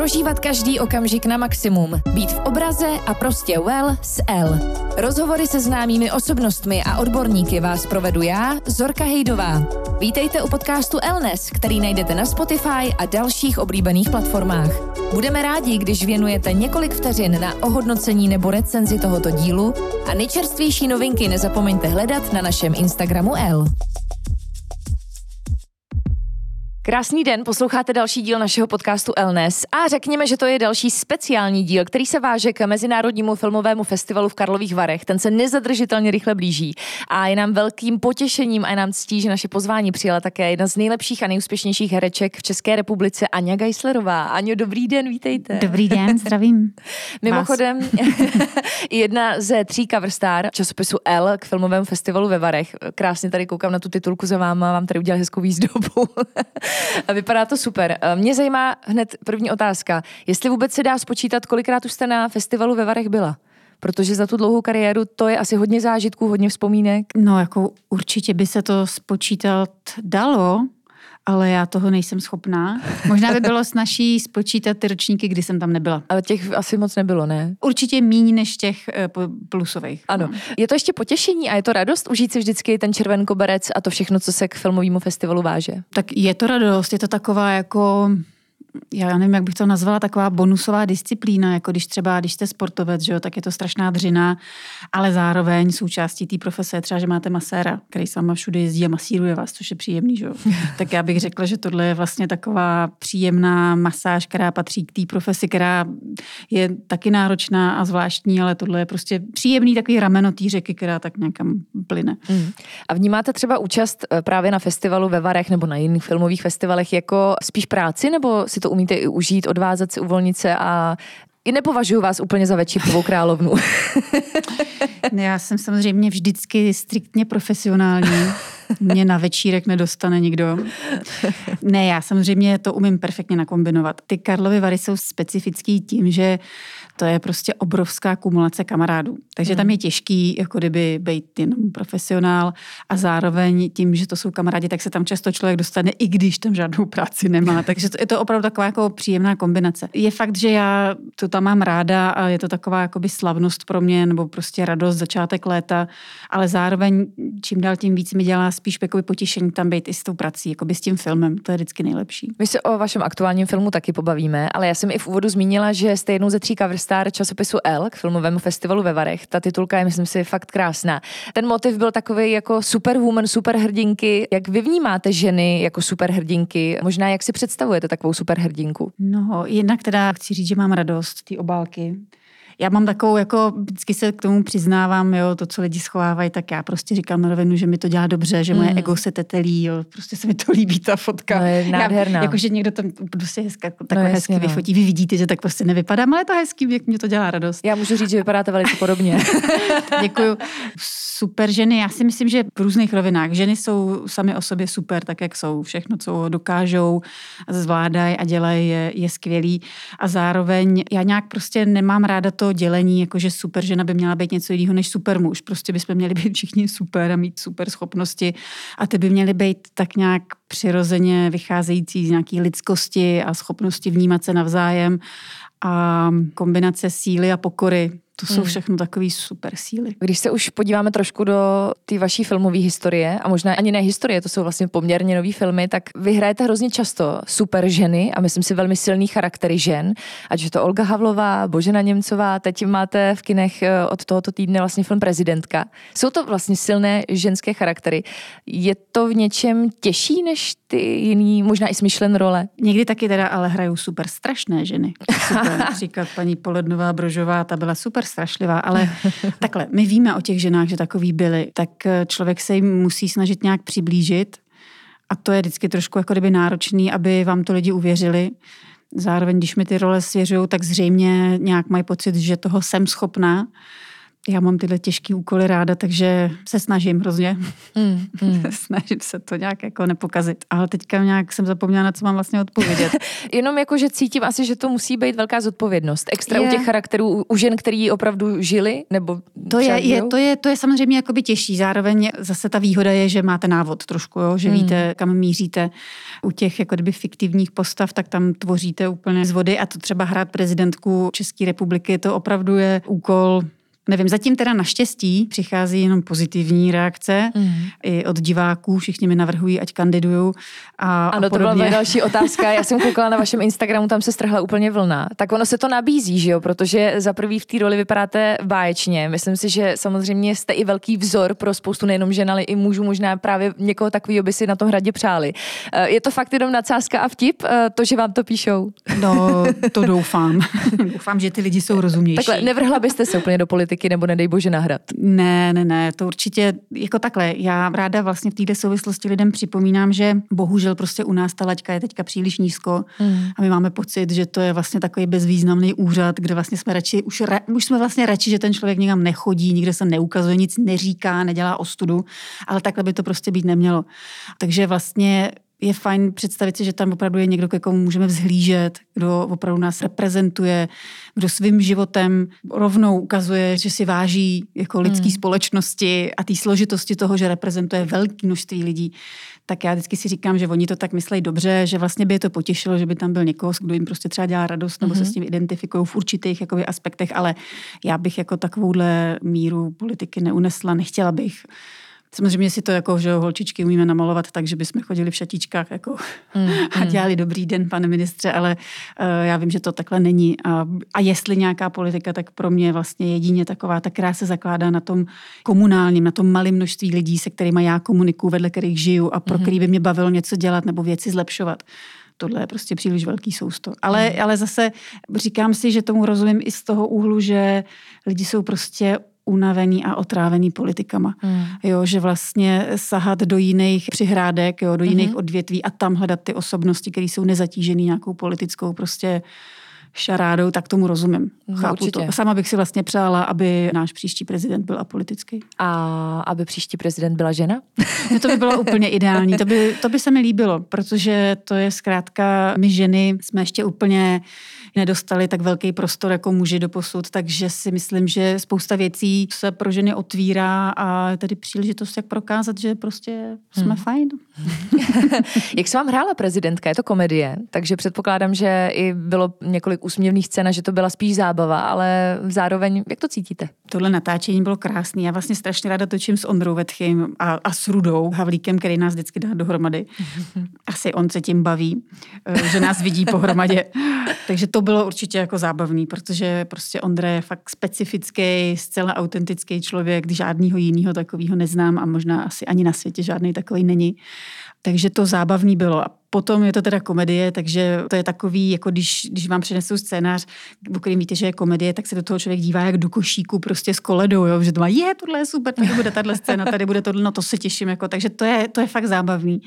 Prožívat každý okamžik na maximum. Být v obraze a prostě well s ELLE. Rozhovory se známými osobnostmi a odborníky vás provedu já, Zorka Hejdová. Vítejte u podcastu ELLE.nes, který najdete na Spotify a dalších oblíbených platformách. Budeme rádi, když věnujete několik vteřin na ohodnocení nebo recenzi tohoto dílu a nejčerstvější novinky nezapomeňte hledat na našem Instagramu ELLE. Krásný den, posloucháte další díl našeho podcastu ELLE.nes a řekněme, že to je další speciální díl, který se váže k Mezinárodnímu filmovému festivalu v Karlových Varech. Ten se nezadržitelně rychle blíží a je nám velkým potěšením a je nám ctí, že naše pozvání přijala také jedna z nejlepších a nejúspěšnějších hereček v České republice, Aňa Geislerová. Aňo, dobrý den, vítejte. Dobrý den, zdravím. Mimochodem, jedna ze 3 cover star časopisu ELLE k filmovému festivalu ve Varech. Krásně tady koukám na tu titulku za váma, vám tady udělal hezkou výzdobu. A vypadá to super. Mě zajímá hned první otázka. Jestli vůbec se dá spočítat, kolikrát už jste na festivalu ve Varech byla? Protože za tu dlouhou kariéru to je asi hodně zážitků, hodně vzpomínek. No, jako určitě by se to spočítat dalo, ale já toho nejsem schopná. Možná by bylo snazší spočítat ty ročníky, kdy jsem tam nebyla. Ale těch asi moc nebylo, ne? Určitě míň než těch plusových. Ano. No. Je to ještě potěšení a je to radost užít si vždycky ten červen koberec a to všechno, co se k filmovému festivalu váže? Tak je to radost, je to taková jako... Já nevím, jak bych to nazvala, taková bonusová disciplína, jako když jste sportovec, že jo, tak je to strašná dřina, ale zároveň součástí té profese je třeba, že máte maséra, který sama všude jezdí a masíruje vás, což je příjemný, že jo. Tak já bych řekla, že tohle je vlastně taková příjemná masáž, která patří k té profesi, která je taky náročná a zvláštní, ale tohle je prostě příjemný takový rameno té řeky, která tak nějakam plyne. Mm. A vnímáte třeba účast právě na festivalu ve Varech nebo na jiných filmových festivalech jako spíš práci, nebo si to umíte i užít, odvázat si, uvolnit se a i nepovažuji vás úplně za večírkovou královnu. Já jsem samozřejmě vždycky striktně profesionální. Mě na večírek nedostane nikdo. Ne, já samozřejmě to umím perfektně nakombinovat. Ty Karlovy Vary jsou specifický tím, že to je prostě obrovská kumulace kamarádů. Takže tam je těžký, jako kdyby být jenom profesionál a zároveň tím, že to jsou kamarádi, tak se tam často člověk dostane, i když tam žádnou práci nemá. Takže je to opravdu taková jako příjemná kombinace. Je fakt, že já to tam mám ráda a je to taková jakoby slavnost pro mě, nebo prostě radost, začátek léta, ale zároveň čím dál tím víc mi dělá spíš jakoby potěšení tam být i s tou prací, jakoby s tím filmem, to je vždycky nejlepší. My se o vašem aktuálním filmu taky pobavíme, ale já jsem i v úvodu zmínila, že jste jednou ze 3 cover star časopisu ELLE k filmovému festivalu ve Varech. Ta titulka je, myslím si, fakt krásná. Ten motiv byl takový jako superwoman, superhrdinky. Jak vy vnímáte ženy jako superhrdinky? Možná jak si představujete takovou superhrdinku? No, jednak teda chci říct, že mám radost ty obálky. Já mám takovou, jako vždycky se k tomu přiznávám, jo, to, co lidi schovávají, tak já prostě říkám na rovinu, že mi to dělá dobře, že moje ego se tetelí, jo, prostě se mi to líbí ta fotka. No, je nádherná. Jakože někdo tam prostě hezka, takhle no, hezky vyfotí. Vy vidíte, že tak prostě nevypadám, ale je to hezký, jak mě to dělá radost. Já můžu říct, že vypadáte velice podobně. Děkuju. Super ženy, já si myslím, že v různých rovinách. Ženy jsou sami o sobě super, tak jak jsou. Všechno, co dokážou, zvládají a dělají, je skvělý. A zároveň já nějak prostě nemám ráda to dělení, jakože super žena by měla být něco jiného než super muž. Prostě bychom měli být všichni super a mít super schopnosti a ty by měly být tak nějak přirozeně vycházející z nějaké lidskosti a schopnosti vnímat se navzájem a kombinace síly a pokory. To jsou všechno takový super síly. Když se už podíváme trošku do té vaší filmové historie, a možná ani ne historie, to jsou vlastně poměrně nový filmy, tak vy hrajete hrozně často super ženy a myslím si velmi silný charaktery žen, ať je to Olga Havlová, Božena Němcová, teď máte v kinech od tohoto týdne vlastně film Prezidentka. Jsou to vlastně silné ženské charaktery. Je to v něčem těžší než ty jiný, možná i smyšlen role? Někdy taky teda, ale hrajou super strašné ženy. Například paní Polednová Brožová, ta byla super strašlivá, ale takhle, my víme o těch ženách, že takový byly, tak člověk se jim musí snažit nějak přiblížit a to je vždycky trošku jako kdyby náročný, aby vám to lidi uvěřili. Zároveň, když mi ty role svěřují, tak zřejmě nějak mají pocit, že toho jsem schopná. já mám tyhle těžké úkoly ráda, takže se snažím hrozně. Snažím se to nějak jako nepokazit. Ale teďka nějak jsem zapomněla, na co mám vlastně odpovědět. Jenom jako, že cítím asi, že to musí být velká zodpovědnost. Extra je. U těch charakterů, u žen, který opravdu žili, nebo to je samozřejmě jakoby těžší. Zároveň zase ta výhoda je, že máte návod trošku, jo? Že víte, kam míříte. U těch jako kdyby fiktivních postav, tak tam tvoříte úplně z vody a to třeba hrát prezidentku České republiky, to opravdu je úkol. Nevím, zatím teda naštěstí přichází jenom pozitivní reakce i od diváků, všichni mi navrhují, ať kandiduju a podobně. Ano, to byla další otázka, já jsem koukala na vašem Instagramu, tam se strhla úplně vlna. Tak ono se to nabízí, že jo, protože za prvý v té roli vypadáte báječně. Myslím si, že samozřejmě jste i velký vzor pro spoustu nejenom žen, ale i mužů, možná právě někoho takového by si na tom hradě přáli. Je to fakt jenom nadsázka a vtip, to, že vám to píšou? No, to doufám. Doufám, že ty lidi jsou rozumější. Takhle, nevrhla byste se úplně do politiky? Nebo nedej bože nahrad. Ne, to určitě, jako takhle, já ráda vlastně v této souvislosti lidem připomínám, že bohužel prostě u nás ta laťka je teďka příliš nízko a my máme pocit, že to je vlastně takový bezvýznamný úřad, kde vlastně jsme radši, už jsme vlastně radši, že ten člověk nikam nechodí, nikde se neukazuje, nic neříká, nedělá ostudu, ale takhle by to prostě být nemělo. Takže vlastně je fajn představit si, že tam opravdu je někdo, ke komu můžeme vzhlížet, kdo opravdu nás reprezentuje, kdo svým životem rovnou ukazuje, že si váží jako lidské společnosti a té složitosti toho, že reprezentuje velké množství lidí. Tak já vždycky si říkám, že oni to tak myslejí dobře, že vlastně by je to potěšilo, že by tam byl někoho, kdo jim prostě třeba dělá radost nebo se s tím identifikují v určitých jakoby aspektech, ale já bych jako takovouhle míru politiky neunesla, nechtěla bych. Samozřejmě si to jako, že holčičky umíme namalovat tak, že bychom chodili v šatíčkách jako, a dělali dobrý den, pane ministře, ale já vím, že to takhle není. A jestli nějaká politika, tak pro mě vlastně jedině taková, ta, která se zakládá na tom komunálním, na tom malém množství lidí, se kterými já komunikuju, vedle kterých žiju a pro který by mě bavilo něco dělat nebo věci zlepšovat. Tohle je prostě příliš velký sousto. Ale zase říkám si, že tomu rozumím i z toho úhlu, že lidi jsou prostě unavený a otrávený politikama. Jo, že vlastně sahat do jiných přihrádek, jo, do jiných odvětví a tam hledat ty osobnosti, které jsou nezatížený nějakou politickou prostě šarádou, tak tomu rozumím. Chápu to. Sama bych si vlastně přála, aby náš příští prezident byl apolitický. A aby příští prezident byla žena? No to by bylo úplně ideální. To by se mi líbilo, protože to je zkrátka, my ženy jsme ještě úplně nedostali tak velký prostor jako muži doposud, takže si myslím, že spousta věcí se pro ženy otvírá a tady příležitost jak prokázat, že prostě jsme fajn. Jak se vám hrála prezidentka? Je to komedie, takže předpokládám, že i bylo několik úsměvných scén, že to byla spíš zábava, ale zároveň, jak to cítíte? Tohle natáčení bylo krásné. Já vlastně strašně ráda točím s Ondrou Vetchým a s Rudou Havlíkem, který nás vždycky dá dohromady. Asi on se tím baví, že nás vidí pohromadě. Takže to bylo určitě jako zábavný, protože prostě Ondra je fakt specifický, zcela autentický člověk, když žádnýho jinýho takovýho neznám a možná asi ani na světě žádnej takový není. Takže to zábavný bylo. A potom je to teda komedie, takže to je takový, jako když vám přinesou scénář, o kterém víte, že je komedie, tak se do toho člověk dívá jak do košíku prostě s koledou, jo? Že to má, tohle je super, tady bude tato scéna, tady bude tohle, no to se těším. Jako. Takže to je fakt zábavný.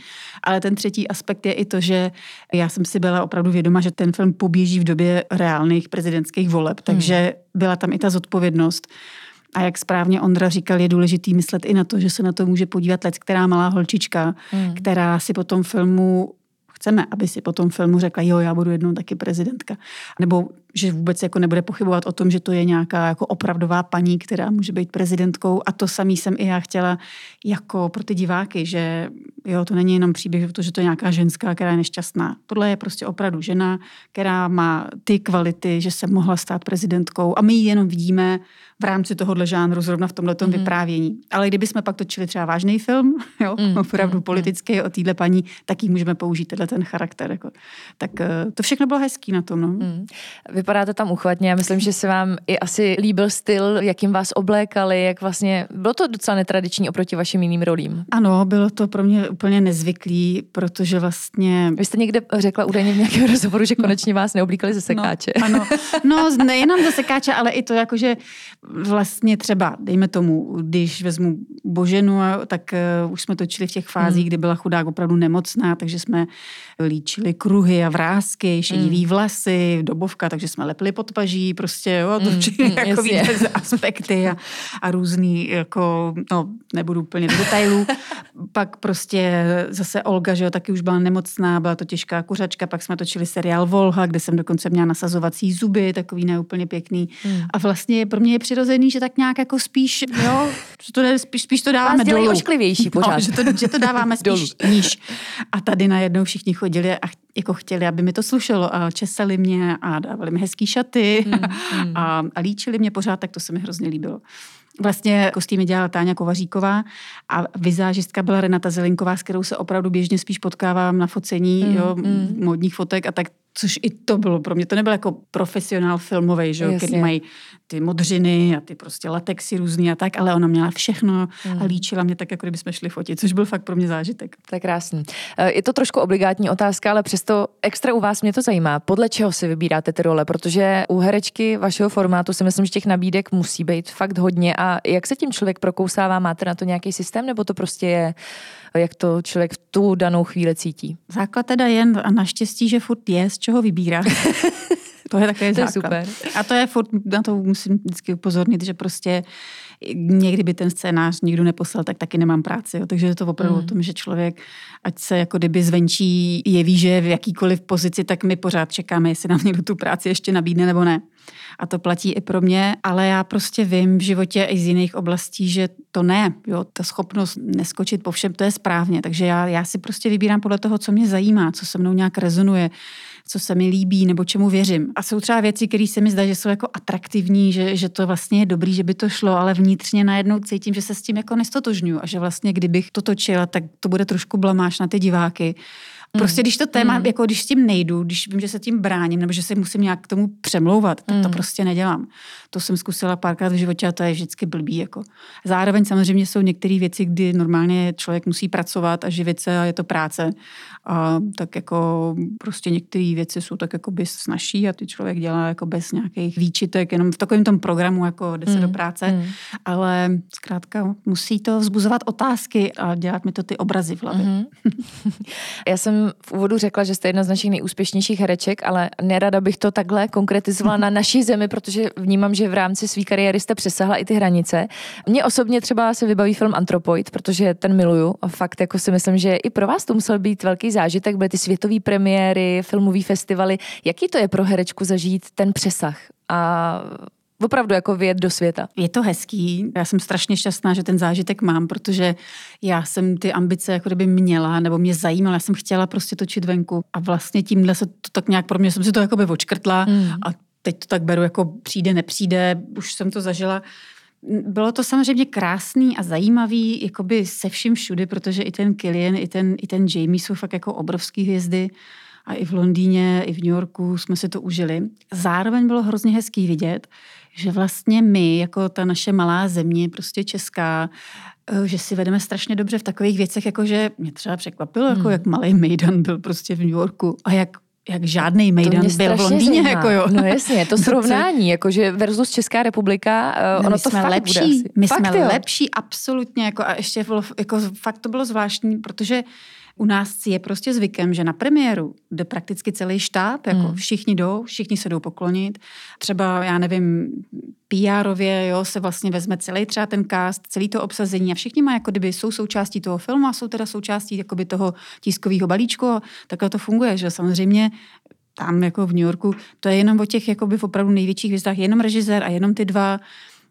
Ale ten třetí aspekt je i to, že já jsem si byla opravdu vědoma, že ten film poběží v době reálných prezidentských voleb, takže byla tam i ta zodpovědnost. A jak správně Ondra říkal, je důležitý myslet i na to, že se na to může podívat která malá holčička, která si po tom filmu, chceme, aby si po tom filmu řekla, jo, já budu jednou taky prezidentka. Nebo že vůbec jako nebude pochybovat o tom, že to je nějaká jako opravdová paní, která může být prezidentkou. A to samý jsem i já chtěla jako pro ty diváky, že jo, to není jenom příběh, protože to je nějaká ženská, která je nešťastná. Tohle je prostě opravdu žena, která má ty kvality, že se mohla stát prezidentkou. A my ji jenom vidíme v rámci tohohle žánru zrovna v tomhletom vyprávění. Ale kdyby jsme pak točili třeba vážný film, jo, opravdu politický o téhle paní, tak jí můžeme použít ten charakter. Jako. Tak to všechno bylo hezký na tom. No. Vypadáte tam uchvatně. Já myslím, že se vám i asi líbil styl, jakým vás oblékali, jak vlastně... Bylo to docela netradiční oproti vašim jiným rolím. Ano, bylo to pro mě úplně nezvyklý, protože vlastně... Vy jste někde řekla údajně v nějakém rozhovoru, že konečně vás neoblíkali ze sekáče. No, ano. No, nejenom ze sekáče, ale i to jako, že vlastně třeba, dejme tomu, když vezmu Boženu, tak už jsme točili v těch fázích, kdy byla chudák opravdu nemocná, takže jsme líčili kruhy a vrásky, šedivý vlasy, dobovka, takže jsme lepili podpaží, prostě, jo, jako víte, aspekty a různý, jako, no, nebudu úplně do detailů. Pak prostě zase Olga, že jo, taky už byla nemocná, byla to těžká kuřačka, pak jsme točili seriál Volha, kde jsem dokonce měla nasazovací zuby, takový neúplně pěkný. A vlastně pro mě je přirozený, že tak nějak jako spíš, jo, spíš to dáváme dolů. Ošklivější pořád. No, že to dáváme spíš níž. A tady najednou všichni chodili a jako chtěli, aby mi to slušelo a česali mě a dávali mi hezký šaty a líčili mě pořád, tak to se mi hrozně líbilo. Vlastně kostýmy dělala Táňa Kovaříková a vizážistka byla Renata Zelenková, s kterou se opravdu běžně spíš potkávám na focení, módních fotek a tak, což i to bylo pro mě. To nebyl jako profesionál filmovej, že jo, který mají ty modřiny a ty prostě latexy různý a tak, ale ona měla všechno a líčila mě tak, jako kdyby jsme šli fotit, což byl fakt pro mě zážitek. To je krásný. Je to trošku obligátní otázka, ale přesto extra u vás mě to zajímá. Podle čeho si vybíráte ty role? Protože u herečky vašeho formátu si myslím, že těch nabídek musí být fakt hodně. A jak se tím člověk prokousává? Máte na to nějaký systém, nebo to prostě je, jak to člověk v tu danou chvíli cítí? Základ teda jen a naštěstí, že furt je z čeho vybírat. To je také základ. Super. A to je furt, na to musím vždycky upozornit, že prostě někdy by ten scénář nikdo neposlal, tak taky nemám práci. Jo. Takže je to opravdu o tom, že člověk, ať se jako kdyby zvenčí jeví, že je v jakýkoliv pozici, tak my pořád čekáme, jestli nám někdo tu práci ještě nabídne nebo ne. A to platí i pro mě, ale já prostě vím v životě i z jiných oblastí, že to ne, jo, ta schopnost neskočit po všem, to je správně. Takže já si prostě vybírám podle toho, co mě zajímá, co se mnou nějak rezonuje, co se mi líbí nebo čemu věřím. A jsou třeba věci, které se mi zdá, že jsou jako atraktivní, že to vlastně je dobrý, že by to šlo, ale vnitřně najednou cítím, že se s tím jako nestotožňuju a že vlastně kdybych to točila, tak to bude trošku blamáž na ty diváky. Prostě když to téma, jako když s tím nejdu, když vím, že se tím bráním, nebo že se musím nějak k tomu přemlouvat, tak to prostě nedělám. To jsem zkusila párkrát v životě a to je vždycky blbý. Jako. Zároveň samozřejmě jsou některé věci, kdy normálně člověk musí pracovat a živit se a je to práce. A tak jako prostě některé věci jsou tak jako by snažší a ty člověk dělá jako bez nějakých výčitek, jenom v takovém tom programu, jako jde se do práce. Ale zkrátka musí to vzbuzovat otázky a dělat mi to ty obrazy v hlavě. Já jsem v úvodu řekla, že jste jedna z našich nejúspěšnějších hereček, ale nerada bych to takhle konkretizovala na naší zemi, protože vnímám, že v rámci své kariéry jste přesahla i ty hranice. Mně osobně třeba se vybaví film Antropoid, protože ten miluju. A fakt jako si myslím, že i pro vás to musel být velký zážitek, byly ty světové premiéry, filmové festivaly. Jaký to je pro herečku zažít ten přesah a opravdu jako vyjet do světa? Je to hezký. Já jsem strašně šťastná, že ten zážitek mám, protože já jsem ty ambice jako kdyby měla, nebo mě zajímala, já jsem chtěla prostě točit venku a vlastně tímhle se to tak nějak pro mě, jsem si to jako by očkrtla a teď to tak beru jako přijde, nepřijde, už jsem to zažila. Bylo to samozřejmě krásný a zajímavý, jakoby se vším všudy, protože i ten Cillian, i ten Jamie jsou fakt jako obrovský hvězdy. A i v Londýně, i v New Yorku jsme si to užili. Zároveň bylo hrozně hezký vidět, že vlastně my, jako ta naše malá země, prostě česká, že si vedeme strašně dobře v takových věcech, jako že mě třeba překvapilo, jako jak malý Mejdan byl prostě v New Yorku a jak žádnej Mejdan byl v Londýně. Jako jo. No jasně, to srovnání, jakože versus Česká republika, no, ono to fakt lepší, bude asi. My fakt, jsme lepší, absolutně, jako a ještě jako, fakt to bylo zvláštní, protože u nás je prostě zvykem, že na premiéru jde prakticky celý štáb, jako všichni se jdou poklonit. Třeba, já nevím, PR-ově, jo, se vlastně vezme celý třeba ten cast, celý to obsazení a všichni má, jako kdyby jsou součástí toho filmu a jsou teda součástí jakoby toho tiskového balíčku. Takhle to funguje, že samozřejmě tam jako v New Yorku to je jenom o těch jakoby opravdu největších hvězdách, jenom režisér a jenom ty dva.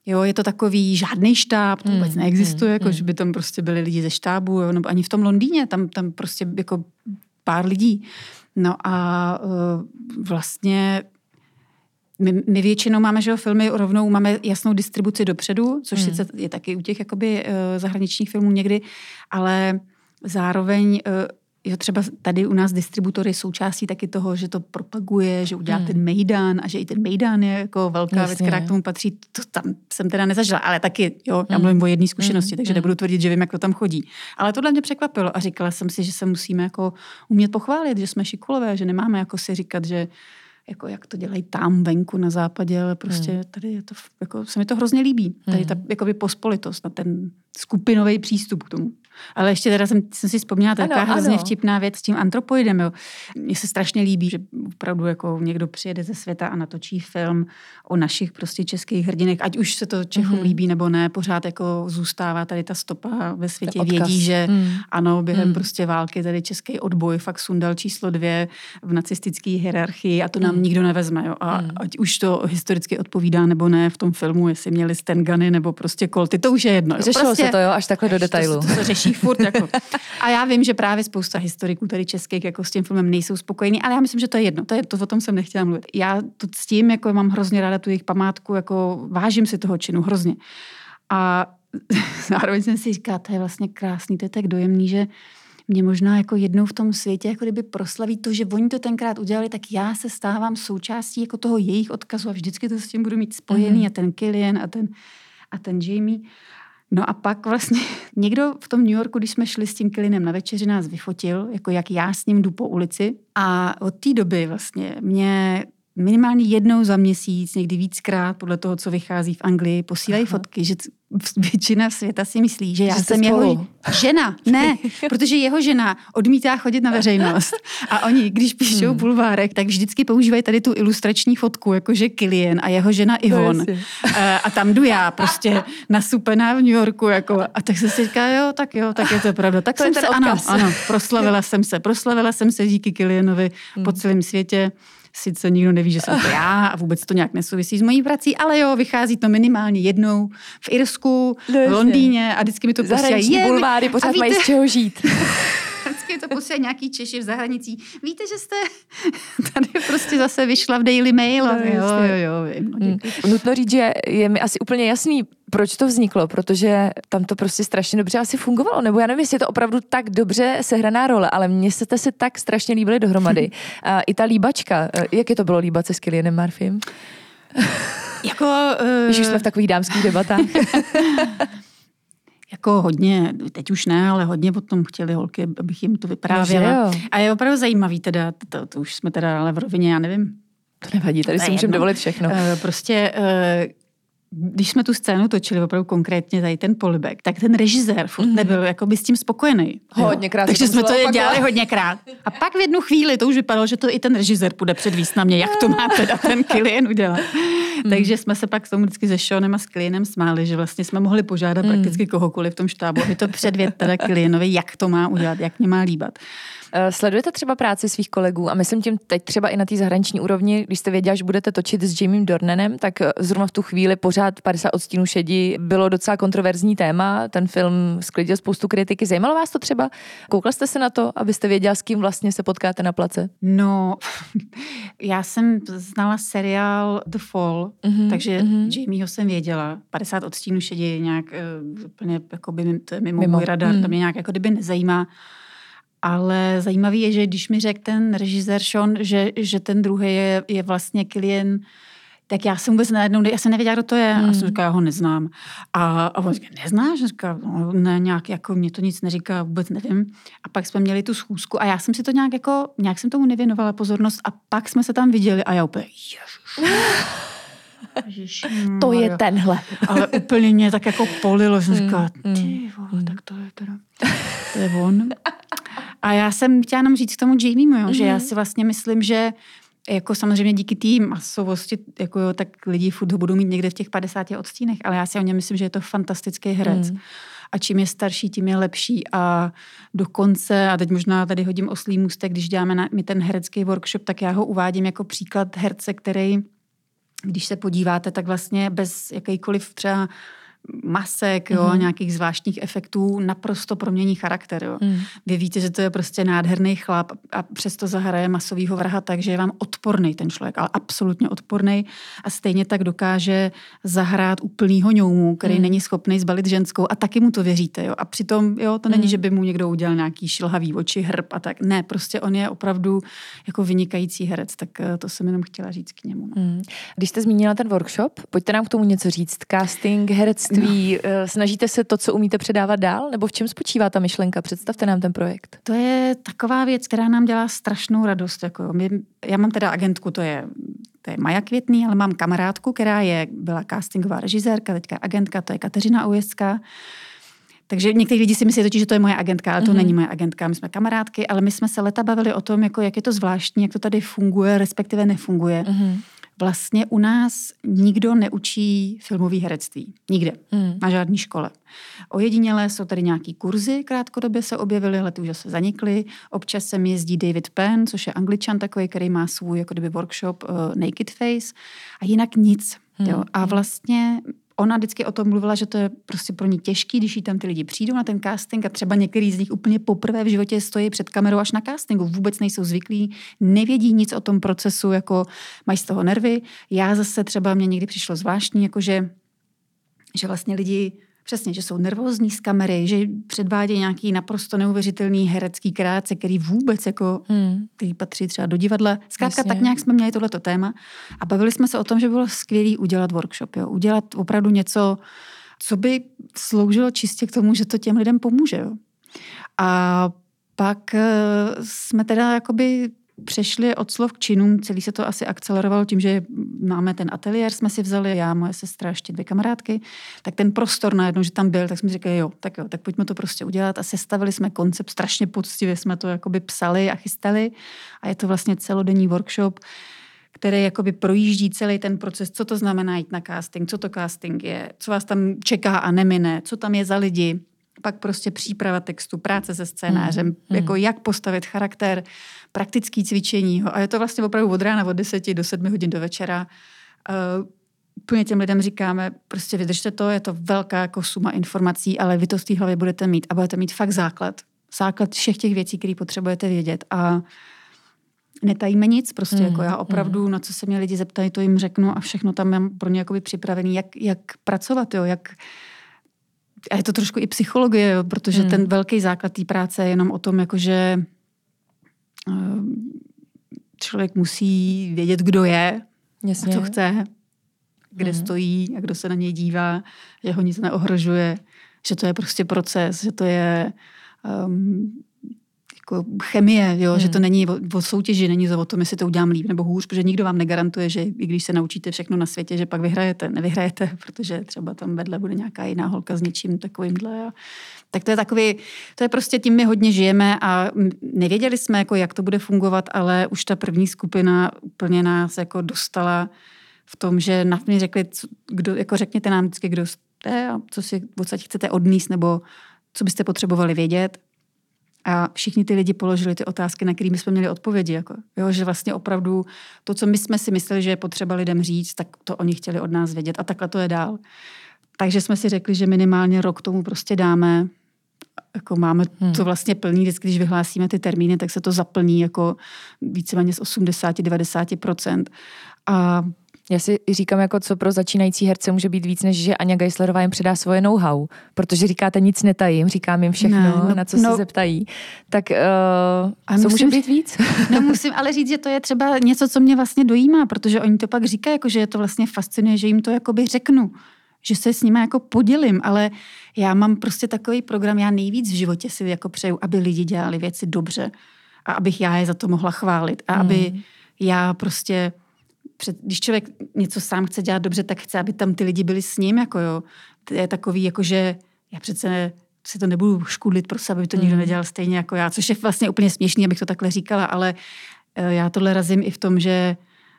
Jo, je to takový žádný štáb, to vůbec neexistuje, jako že by tam prostě byli lidi ze štábu, jo, nebo ani v tom Londýně, tam prostě jako pár lidí. No a vlastně my většinou máme, že jo, filmy rovnou máme jasnou distribuci dopředu, což sice je taky u těch jakoby zahraničních filmů někdy, ale zároveň jo, třeba tady u nás distributory součástí taky toho, že to propaguje, že udělá ten Mejdan a že i ten Mejdan je jako velká věc, která k tomu patří. To tam jsem teda nezažila, ale taky, jo, já mluvím o jedné zkušenosti, takže nebudu tvrdit, že vím, jak to tam chodí. Ale tohle mě překvapilo a říkala jsem si, že se musíme jako umět pochválit, že jsme šikulové, že nemáme jako si říkat, že jako jak to dělají tam venku na západě, ale prostě tady je to, jako se mi to hrozně líbí. Tady ta jakoby pospolitost, na ten skupinový přístup k tomu. Ale ještě teda jsem si vzpomněla taková hrozně vtipná věc s tím Antropoidem. Jo. Mně se strašně líbí, že opravdu jako někdo přijede ze světa a natočí film o našich prostě českých hrdinech. Ať už se to Čechům líbí nebo ne, pořád jako zůstává tady ta stopa ve světě. Vědí, že ano, během prostě války tady český odboj fakt sundal číslo 2 v nacistické hierarchii a to nám nikdo nevezme. Jo. A ať už to historicky odpovídá nebo ne v tom filmu, jestli měli stengany nebo prostě kolty, to už je jedno. Jo. Řešilo prostě, se to jo, až takhle do detailu. To se řeší furt. Jako. A já vím, že právě spousta historiků tady českých jako s tím filmem nejsou spokojení, ale já myslím, že to je jedno. To o tom jsem nechtěla mluvit. Já to s tím jako mám hrozně ráda tu jejich památku, jako vážím si toho činu hrozně. A zároveň jsem si říkala, to je vlastně krásný, to je tak dojemný, že mě možná jako jednou v tom světě, jako kdyby proslaví to, že oni to tenkrát udělali, tak já se stávám součástí jako toho jejich odkazu a vždycky to s tím budu mít spojený a ten Cillian a ten Jamie. No a pak vlastně někdo v tom New Yorku, když jsme šli s tím Cillianem na večeři, nás vyfotil, jako jak já s ním jdu po ulici a od té doby vlastně mě minimálně jednou za měsíc, někdy víckrát, podle toho, co vychází v Anglii, posílají fotky, že většina světa si myslí, že já jsem jeho žena. Ne, protože jeho žena odmítá chodit na veřejnost. A oni, když píšou bulvárek, tak vždycky používají tady tu ilustrační fotku, jakože Cillian a jeho žena Yvonne. A tam jdu já prostě nasupená v New Yorku. Jako, a tak jsem si říká, jo, tak je to pravda. Tak to jsem se, ano, proslavila jsem se díky Cillianovi po celém světě. Sice nikdo neví, že jsem to já a vůbec to nějak nesouvisí s mojí prací, ale jo, vychází to minimálně jednou v Irsku, v Londýně a vždycky mi to posílají. Zahraniční bulváry pořád mají z čeho žít. Vždycky mi to posílají nějaký Češi v zahraničí. Víte, že jste tady prostě zase vyšla v Daily Mail. Jo, vím. Nutno říct, že je mi asi úplně jasný, proč to vzniklo, protože tam to prostě strašně dobře asi fungovalo, nebo já nevím, jestli je to opravdu tak dobře sehraná role, ale mně se to se tak strašně líbily dohromady. A i ta líbačka, jak je to bylo líbat se s Cillianem Murphym? Jako... Když jsme v takových dámských debatách. Jako hodně, teď už ne, ale hodně potom chtěli holky, abych jim to vyprávěla. No, a je opravdu zajímavý teda, to už jsme teda ale v rovině, já nevím. To nevadí, tady si můžeme dovolit všechno. Když jsme tu scénu točili opravdu konkrétně tady ten polibek, tak ten režisér furt nebyl jakoby s tím spokojený. Hodněkrát. Takže jsme to dělali hodněkrát. A pak v jednu chvíli to už vypadalo, že to i ten režisér půjde předvíst na mě, jak to má teda ten Cillian udělat. Takže jsme se pak s tomu vždycky se Seanem a s Cillianem smáli, že vlastně jsme mohli požádat prakticky kohokoliv v tom štábu, aby to předvěd teda Cillianovi, jak to má udělat, jak mě má líbat. Sledujete třeba práci svých kolegů a myslím tím teď třeba i na té zahraniční úrovni, když jste věděla, že budete točit s Jamiem Dornanem, tak zrovna v tu chvíli pořád 50 odstínů šedí bylo docela kontroverzní téma, ten film sklidil spoustu kritiky. Zajímalo vás to třeba? Koukla jste se na to, abyste věděla, s kým vlastně se potkáte na place? No, já jsem znala seriál The Fall, takže Jamieho jsem věděla. 50 odstínů šedí nějak úplně jako by mimo můj radar, to mě nějak jako kdyby nezajímá. Ale zajímavý je, že když mi řekl ten režisér Sean, že ten druhý je vlastně Cillian, tak já jsem vůbec najednou, já jsem nevěděla, kdo to je. A jsem říkala, já ho neznám. A on říká, neznáš? A říká, no, ne, nějak, jako mě to nic neříká, vůbec nevím. A pak jsme měli tu schůzku a já jsem si to nějak, jako, nějak jsem tomu nevěnovala pozornost a pak jsme se tam viděli a já úplně, ježiš, to je tenhle. Ale úplně mě tak jako polilo, jsem říkala, tak to je teda, to je on. A já jsem chtěla nám říct k tomu Jamiemu, že já si vlastně myslím, že jako samozřejmě díky té masovosti, jako jo, tak lidi furt ho budou mít někde v těch 50 odstínech, ale já si o něm myslím, že je to fantastický herec. A čím je starší, tím je lepší. A dokonce, a teď možná tady hodím oslý můstek, když děláme my ten herecký workshop, tak já ho uvádím jako příklad herce, který, když se podíváte, tak vlastně bez jakýkoliv třeba masek, nějakých zvláštních efektů, naprosto promění charakter. Jo. Vy víte, že to je prostě nádherný chlap a přesto zahraje masovýho vraha, takže je vám odporný ten člověk, ale absolutně odporný a stejně tak dokáže zahrát úplnýho ňoumu, který není schopný zbalit ženskou a taky mu to věříte. Jo. A přitom jo, to není, že by mu někdo udělal nějaký šilhavý oči, hrb a tak. Ne, prostě on je opravdu jako vynikající herec, tak to jsem jenom chtěla říct k němu. No. Když jste zmínila ten workshop, pojďte nám k tomu něco říct. Casting, herec. Snažíte se to, co umíte, předávat dál? Nebo v čem spočívá ta myšlenka? Představte nám ten projekt. To je taková věc, která nám dělá strašnou radost. Jako já mám teda agentku, to je Maja Květný, ale mám kamarádku, která byla castingová režisérka, teďka agentka, to je Kateřina Uzka. Takže někteří lidi si myslí totiž, že to je moje agentka, ale to není moje agentka, my jsme kamarádky, ale my jsme se leta bavili o tom, jako jak je to zvláštní, jak to tady funguje, respektive nefunguje. Vlastně u nás nikdo neučí filmové herectví. Nikde. Na žádné škole. Ojedinělé jsou tady nějaký kurzy, krátkodobě se objevily, ale ty už se zanikly. Občas sem jezdí David Penn, což je Angličan takový, který má svůj jako kdyby workshop Naked Face. A jinak nic. Jo. A vlastně ona vždycky o tom mluvila, že to je prostě pro ní těžký, když jí tam ty lidi přijdou na ten casting a třeba některý z nich úplně poprvé v životě stojí před kamerou až na castingu. Vůbec nejsou zvyklí, nevědí nic o tom procesu, jako mají z toho nervy. Já zase třeba, mě někdy přišlo zvláštní, jakože, že vlastně lidi, přesně, že jsou nervózní z kamery, že předvádějí nějaký naprosto neuvěřitelný herecký kráce, který vůbec jako, který patří třeba do divadla. Zkrátka tak nějak jsme měli tohleto téma a bavili jsme se o tom, že bylo skvělý udělat workshop, jo? Udělat opravdu něco, co by sloužilo čistě k tomu, že to těm lidem pomůže. Jo? A pak jsme teda jakoby přešli od slov k činům, celý se to asi akcelerovalo tím, že máme ten ateliér, jsme si vzali, já, moje sestra, ještě dvě kamarádky, tak ten prostor najednou, že tam byl, tak jsme si řekli, jo, tak pojďme to prostě udělat a sestavili jsme koncept, strašně poctivě jsme to jakoby psali a chystali a je to vlastně celodenní workshop, který jakoby projíždí celý ten proces, co to znamená jít na casting, co to casting je, co vás tam čeká a nemine, co tam je za lidi, pak prostě příprava textu, práce se scénářem, jako jak postavit charakter, praktický cvičení. A je to vlastně opravdu od rána od 10 do 7 hodin do večera. Úplně těm lidem říkáme, prostě vydržte to, je to velká jako suma informací, ale vy to z té hlavy budete mít a budete mít fakt základ. Základ všech těch věcí, které potřebujete vědět. A netajíme nic prostě, jako já opravdu, na co se mě lidi zeptají, to jim řeknu a všechno tam mám pro ně jakoby připravený, jak pracovat, jo, jak. A je to trošku i psychologie, jo, protože ten velký základ té práce je jenom o tom, jakože člověk musí vědět, kdo je, a co chce, kde stojí a kdo se na něj dívá, že ho nic neohrožuje, že to je prostě proces, že to je jako chemie, jo, že to není o soutěži, není to o tom, jestli to udělám líp nebo hůř, protože nikdo vám negarantuje, že i když se naučíte všechno na světě, že pak vyhrajete, nevyhrajete, protože třeba tam vedle bude nějaká jiná holka s něčím takovýmhle. Tak to je takový, to je prostě, tím my hodně žijeme a nevěděli jsme, jako jak to bude fungovat, ale už ta první skupina úplně nás jako dostala v tom, že na mě řekli, kdo, jako řekněte nám vždycky, kdo jste a co si v podstatě chcete odníst nebo co byste potřebovali vědět. A všichni ty lidi položili ty otázky, na kterými jsme měli odpovědi. Jako, jo, že vlastně opravdu to, co my jsme si mysleli, že je potřeba lidem říct, tak to oni chtěli od nás vědět. A takhle to je dál. Takže jsme si řekli, že minimálně rok tomu prostě dáme. Jako máme to vlastně plný. Vždycky, když vyhlásíme ty termíny, tak se to zaplní jako víceméně z 80-90%. A já si říkám, jako co pro začínající herce může být víc, než že Aňa Geislerová jim předá svoje know-how, protože říkáte nic netajím, říkám jim všechno, na co se zeptají. Tak co může být víc? No, musím ale říct, že to je třeba něco, co mě vlastně dojímá, protože oni to pak říkají, jako, že je to vlastně fascinuje, že jim to jakoby řeknu, že se s nima jako podělím, ale já mám prostě takový program, já nejvíc v životě si jako přeju, aby lidi dělali věci dobře a abych já je za to mohla chválit a aby já prostě. Když člověk něco sám chce dělat dobře, tak chce, aby tam ty lidi byli s ním. Jako jo. To je takový, jakože já přece si to nebudu škudlit, prostě, aby to nikdo nedělal stejně jako já, což je vlastně úplně směšný, abych to takhle říkala, ale já tohle razím i v tom, že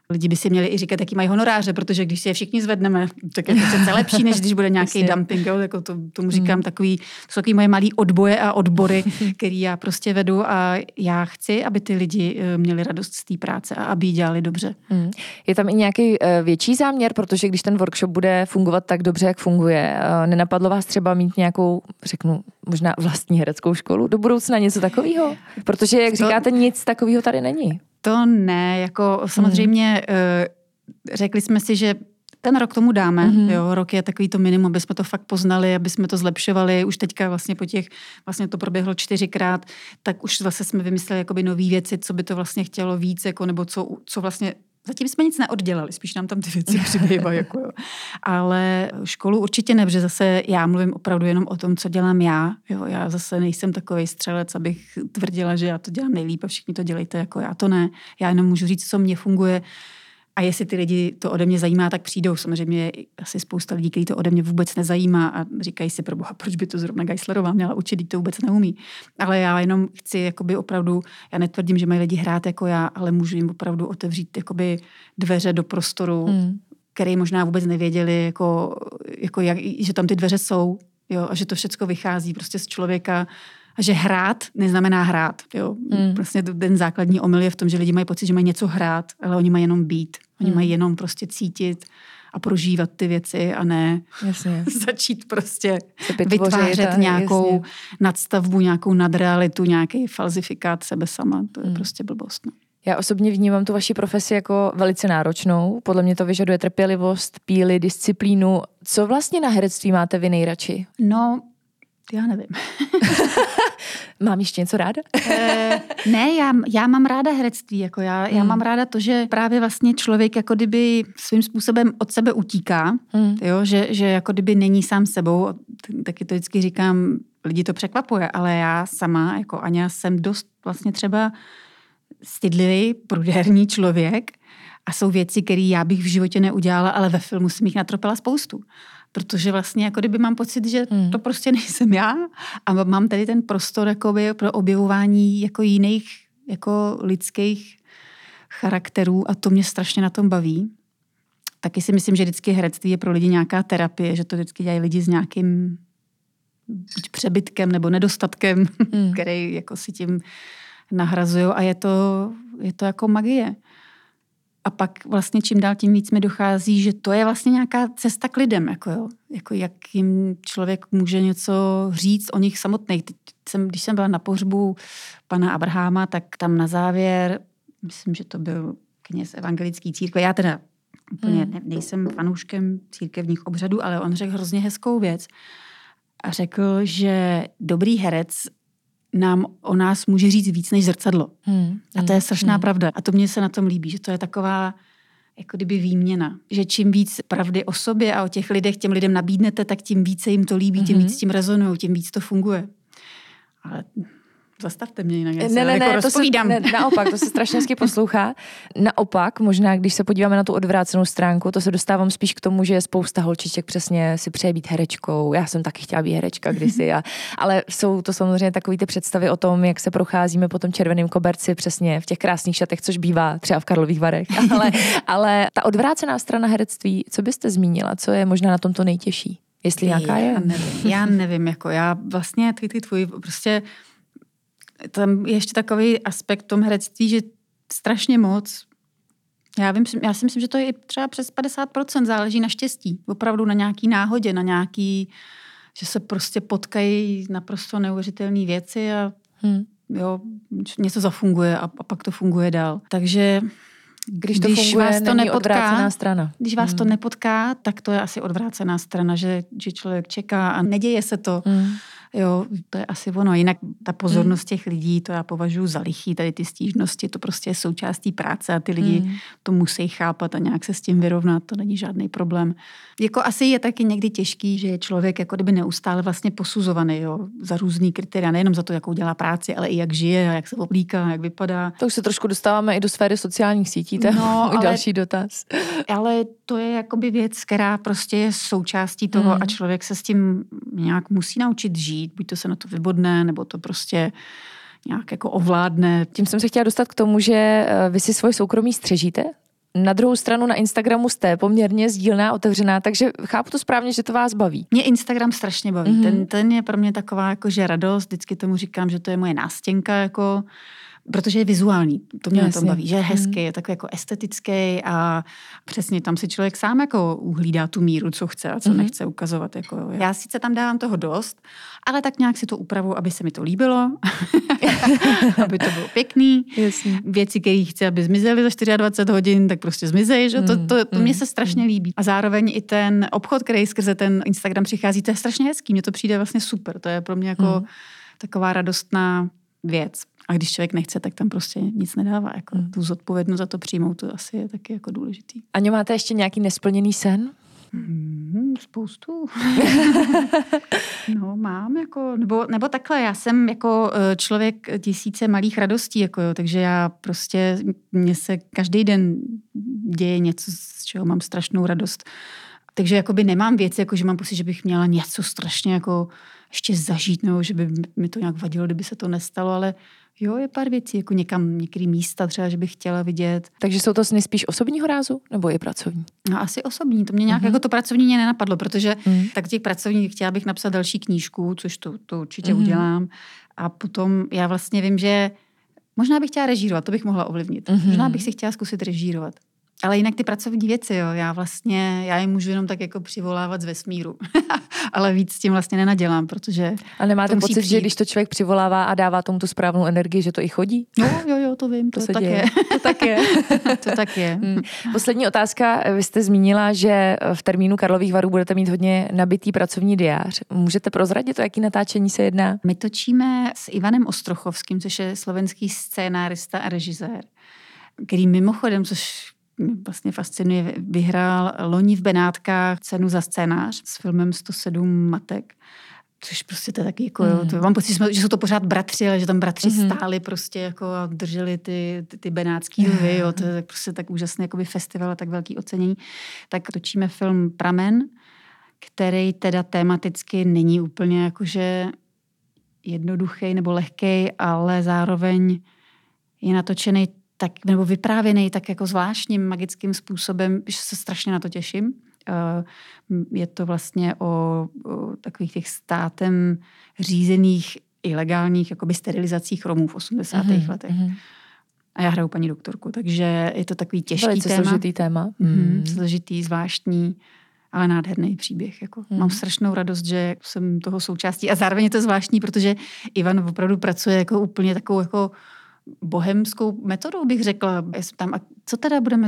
lidi by si měli i říkat, jaký mají honoráře, protože když si je všichni zvedneme, tak je to přece lepší, než když bude nějaký dumping. Jo? Jako tomu říkám takový, to jsou takový moje malý odboje a odbory, který já prostě vedu a já chci, aby ty lidi měli radost z té práce a aby ji dělali dobře. Je tam i nějaký větší záměr, protože když ten workshop bude fungovat tak dobře, jak funguje, nenapadlo vás třeba mít nějakou, řeknu, možná vlastní hereckou školu do budoucna, něco takového? Protože, jak říkáte, nic takového tady není. To ne, jako samozřejmě řekli jsme si, že ten rok tomu dáme, jo, rok je takový to minimum, aby jsme to fakt poznali, aby jsme to zlepšovali, už teďka vlastně po těch, vlastně to proběhlo 4krát, tak už vlastně jsme vymysleli jakoby nový věci, co by to vlastně chtělo víc, jako, nebo co vlastně, zatím jsme nic neoddělali, spíš nám tam ty věci přibývají, jako jo. Ale školu určitě ne, protože zase já mluvím opravdu jenom o tom, co dělám já, jo, já zase nejsem takovej střelec, abych tvrdila, že já to dělám nejlíp a všichni to dělejte, jako já to ne, já jenom můžu říct, co mně funguje A jestli ty lidi to ode mě zajímá, tak přijdou. Samozřejmě asi spousta lidí, kteří to ode mě vůbec nezajímá a říkají si, proboha, proč by to zrovna Geislerová měla učit, když to vůbec neumí. Ale já jenom chci jakoby opravdu, já netvrdím, že mají lidi hrát jako já, ale můžu jim opravdu otevřít jakoby dveře do prostoru, který možná vůbec nevěděli, jak, že tam ty dveře jsou, jo, a že to všecko vychází prostě z člověka. A že hrát neznamená hrát. Jo. Prostě ten základní omyl je v tom, že lidi mají pocit, že mají něco hrát, ale oni mají jenom být. Oni mají jenom prostě cítit a prožívat ty věci a ne začít prostě vytvářet nějakou nadstavbu, nějakou nadrealitu, nějaký falzifikát sebe sama. To je prostě blbost. No. Já osobně vnímám tu vaši profesi jako velice náročnou. Podle mě to vyžaduje trpělivost, píly, disciplínu. Co vlastně na herectví máte vy nejradši? No, já nevím. Mám ještě něco ráda? Ne, já mám ráda herectví. Jako já mám ráda to, že právě vlastně člověk jako kdyby svým způsobem od sebe utíká, jo, že jako kdyby není sám sebou. Taky to vždycky říkám, lidi to překvapuje, ale já sama, jako Aňa, jsem dost vlastně třeba stydlivý, prudérní člověk a jsou věci, které já bych v životě neudělala, ale ve filmu jsem jich natropila spoustu. Protože vlastně jako kdyby mám pocit, že to prostě nejsem já a mám tady ten prostor jakoby pro objevování jako jiných jako lidských charakterů a to mě strašně na tom baví. Taky si myslím, že vždycky herectví je pro lidi nějaká terapie, že to vždycky dělají lidi s nějakým přebytkem nebo nedostatkem, který jako si tím nahrazují a je to jako magie. A pak vlastně čím dál tím víc mi dochází, že to je vlastně nějaká cesta k lidem, jako jo. Jako jak jim člověk může něco říct o nich samotných. Když jsem byla na pohřbu pana Abrahama, tak tam na závěr, myslím, že to byl kněz evangelické církve, já teda úplně nejsem fanouškem církevních obřadů, ale on řekl hrozně hezkou věc a řekl, že dobrý herec nám o nás může říct víc než zrcadlo. A to je strašná pravda. A to mně se na tom líbí, že to je taková jako kdyby výměna. Že čím víc pravdy o sobě a o těch lidech těm lidem nabídnete, tak tím více jim to líbí, tím víc s tím rezonujou, tím víc to funguje. Ale zastavte mě jinak. Ne, to se naopak, to se strašně hezky poslouchá. Naopak, možná když se podíváme na tu odvrácenou stránku, to se dostávám spíš k tomu, že spousta holčiček přesně si přeje být herečkou. Já jsem taky chtěla být herečka kdysi, ale jsou to samozřejmě takové ty představy o tom, jak se procházíme po tom červeném koberci přesně v těch krásných šatech, což bývá třeba v Karlových Varech. Ale ta odvrácená strana herectví, co byste zmínila, co je možná na tom to nejtěžší? Jestli nějaká je? Já nevím, jako já vlastně tvůj prostě tam je ještě takový aspekt v tom herectví, že strašně moc, já si myslím, že to je třeba přes 50% záleží na štěstí. Opravdu na nějaký náhodě, na nějaký, že se prostě potkají naprosto neuvěřitelné věci a jo, něco zafunguje a pak to funguje dál. Takže Když vás to nepotká, tak to je asi odvrácená strana, že člověk čeká a neděje se to. Jo, to je asi ono. Jinak ta pozornost těch lidí, to já považuji za lichý, tady ty stížnosti, to prostě je součástí práce a ty lidi to musí chápat a nějak se s tím vyrovnat, to není žádný problém. Jako asi je taky někdy těžký, že je člověk jako kdyby neustále vlastně posuzovaný, jo, za různý kritéria, nejenom za to, jakou dělá práci, ale i jak žije, jak se oblíká, jak vypadá. To už se trošku dostáváme i do sféry sociálních sítí, to je další dotaz. Ale to je jakoby věc, která prostě je součástí toho a člověk se s tím nějak musí naučit žít. Buď to se na to vybodne, nebo to prostě nějak jako ovládne. Tím jsem se chtěla dostat k tomu, že vy si svoje soukromí střežíte. Na druhou stranu na Instagramu jste poměrně sdílná, otevřená, takže chápu to správně, že to vás baví. Mě Instagram strašně baví. Ten je pro mě taková jakože radost. Vždycky tomu říkám, že to je moje nástěnka, jako, protože je vizuální. To mě na tom baví, že je hezký, je takový jako estetický a přesně tam si člověk sám jako uhlídá tu míru, co chce a co nechce ukazovat. Jako, já sice tam dávám toho dost, ale tak nějak si to upravu, aby se mi to líbilo, aby to bylo pěkný. Jasně. Věci, které chci, aby zmizely za 24 hodin, tak prostě zmizej, že? To mě se strašně líbí. A zároveň i ten obchod, který skrze ten Instagram přichází, to je strašně hezký, mně to přijde vlastně super, to je pro mě jako taková radostná věc. A když člověk nechce, tak tam prostě nic nedává. Jako tu zodpovědnost za to přijmout, to asi je taky jako důležitý. Aňo, máte ještě nějaký nesplněný sen? Spoustu. No, mám jako, nebo takhle, já jsem jako člověk tisíce malých radostí, jako jo, takže já prostě, mně se každý den děje něco, z čeho mám strašnou radost. Takže jakoby nemám věci, jakože mám pocit, že bych měla něco strašně jako ještě zažít, nebo že by mi to nějak vadilo, kdyby se to nestalo, ale jo, je pár věcí, jako někam, některé místa třeba, že bych chtěla vidět. Takže jsou to sny spíš osobního rázu, nebo i pracovní? No asi osobní, to mě nějak jako to pracovní mě nenapadlo, protože tak těch pracovních chtěla bych napsat další knížku, což to určitě udělám. A potom já vlastně vím, že možná bych chtěla režírovat, to bych mohla ovlivnit. Možná bych si chtěla zkusit režírovat. Ale jinak ty pracovní věci, jo, já je můžu jenom tak jako přivolávat z vesmíru. Ale víc s tím vlastně nenadělám, protože... A nemáte pocit, že když to člověk přivolává a dává tomu tu správnou energii, že to i chodí? Jo, to vím, to tak je. To tak je. Poslední otázka, vy jste zmínila, že v termínu Karlových Varů budete mít hodně nabitý pracovní diář. Můžete prozradit, o jaký natáčení se jedná? My točíme s Ivanem Ostrochovským, což je slovenský scénárista a režisér, který mimochodem, což vlastně fascinuje, vyhrál loni v Benátkách cenu za scénář s filmem 107 matek, což prostě to je taky jako, jo, to, mám pocit, že jsou to pořád bratři, ale že tam bratři stáli prostě jako a drželi ty benátský lvy, jo, to je prostě tak úžasný jakoby festival a tak velký ocenění. Tak točíme film Pramen, který teda tematicky není úplně jakože jednoduchý nebo lehkej, ale zároveň je natočený tak, nebo vyprávěný tak jako zvláštním magickým způsobem, že se strašně na to těším. Je to vlastně o takových těch státem řízených ilegálních jakoby sterilizacích Romů v 80. letech. A já hraju paní doktorku, takže je to takový těžký téma. Velice složitý téma. Složitý, zvláštní, ale nádherný příběh. Jako. Mám strašnou radost, že jsem toho součástí. A zároveň je to zvláštní, protože Ivan opravdu pracuje jako úplně takovou jako bohemskou metodou, bych řekla. Tam, a co teda budeme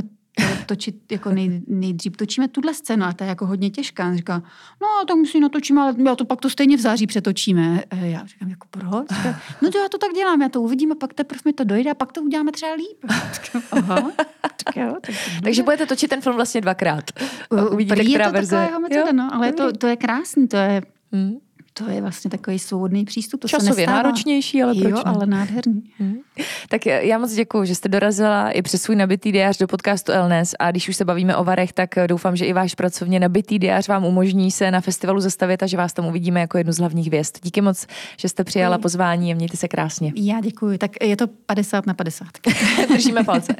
točit jako nejdřív? Točíme tuhle scénu a ta je jako hodně těžká. On říká, no tak musím natočíme, ale já to pak to stejně v září přetočíme. Já říkám, jako proč? Říká, no to já to tak dělám, já to uvidím a pak teprve mi to dojde a pak to uděláme třeba líp. Říkám, aha. Tak jo, takže budete točit ten film vlastně dvakrát. Uvidíte, která verze. Je to taková metoda, no, ale to je krásný, to je... To je vlastně takový svobodný přístup. To časově se náročnější, ale proč ne? Jo, ale nádherný. Tak já moc děkuju, že jste dorazila i přes svůj nabitý diář do podcastu ELLE.nes a když už se bavíme o varech, tak doufám, že i váš pracovně nabitý diář vám umožní se na festivalu zastavit a že vás tam uvidíme jako jednu z hlavních hvězd. Díky moc, že jste přijala pozvání a mějte se krásně. Já děkuji. Tak je to 50/50. Držíme palce.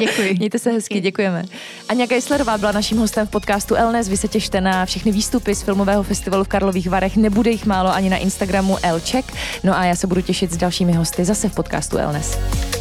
Děkuji. Mějte se hezky, děkujeme. Aňa Geislerová byla naším hostem v podcastu ELLE.nes. Vy se těšte na všechny výstupy z filmového festivalu v Karlových Varech. Nebude jich málo ani na Instagramu ELLE.check. No a já se budu těšit s dalšími hosty zase v podcastu ELLE.nes.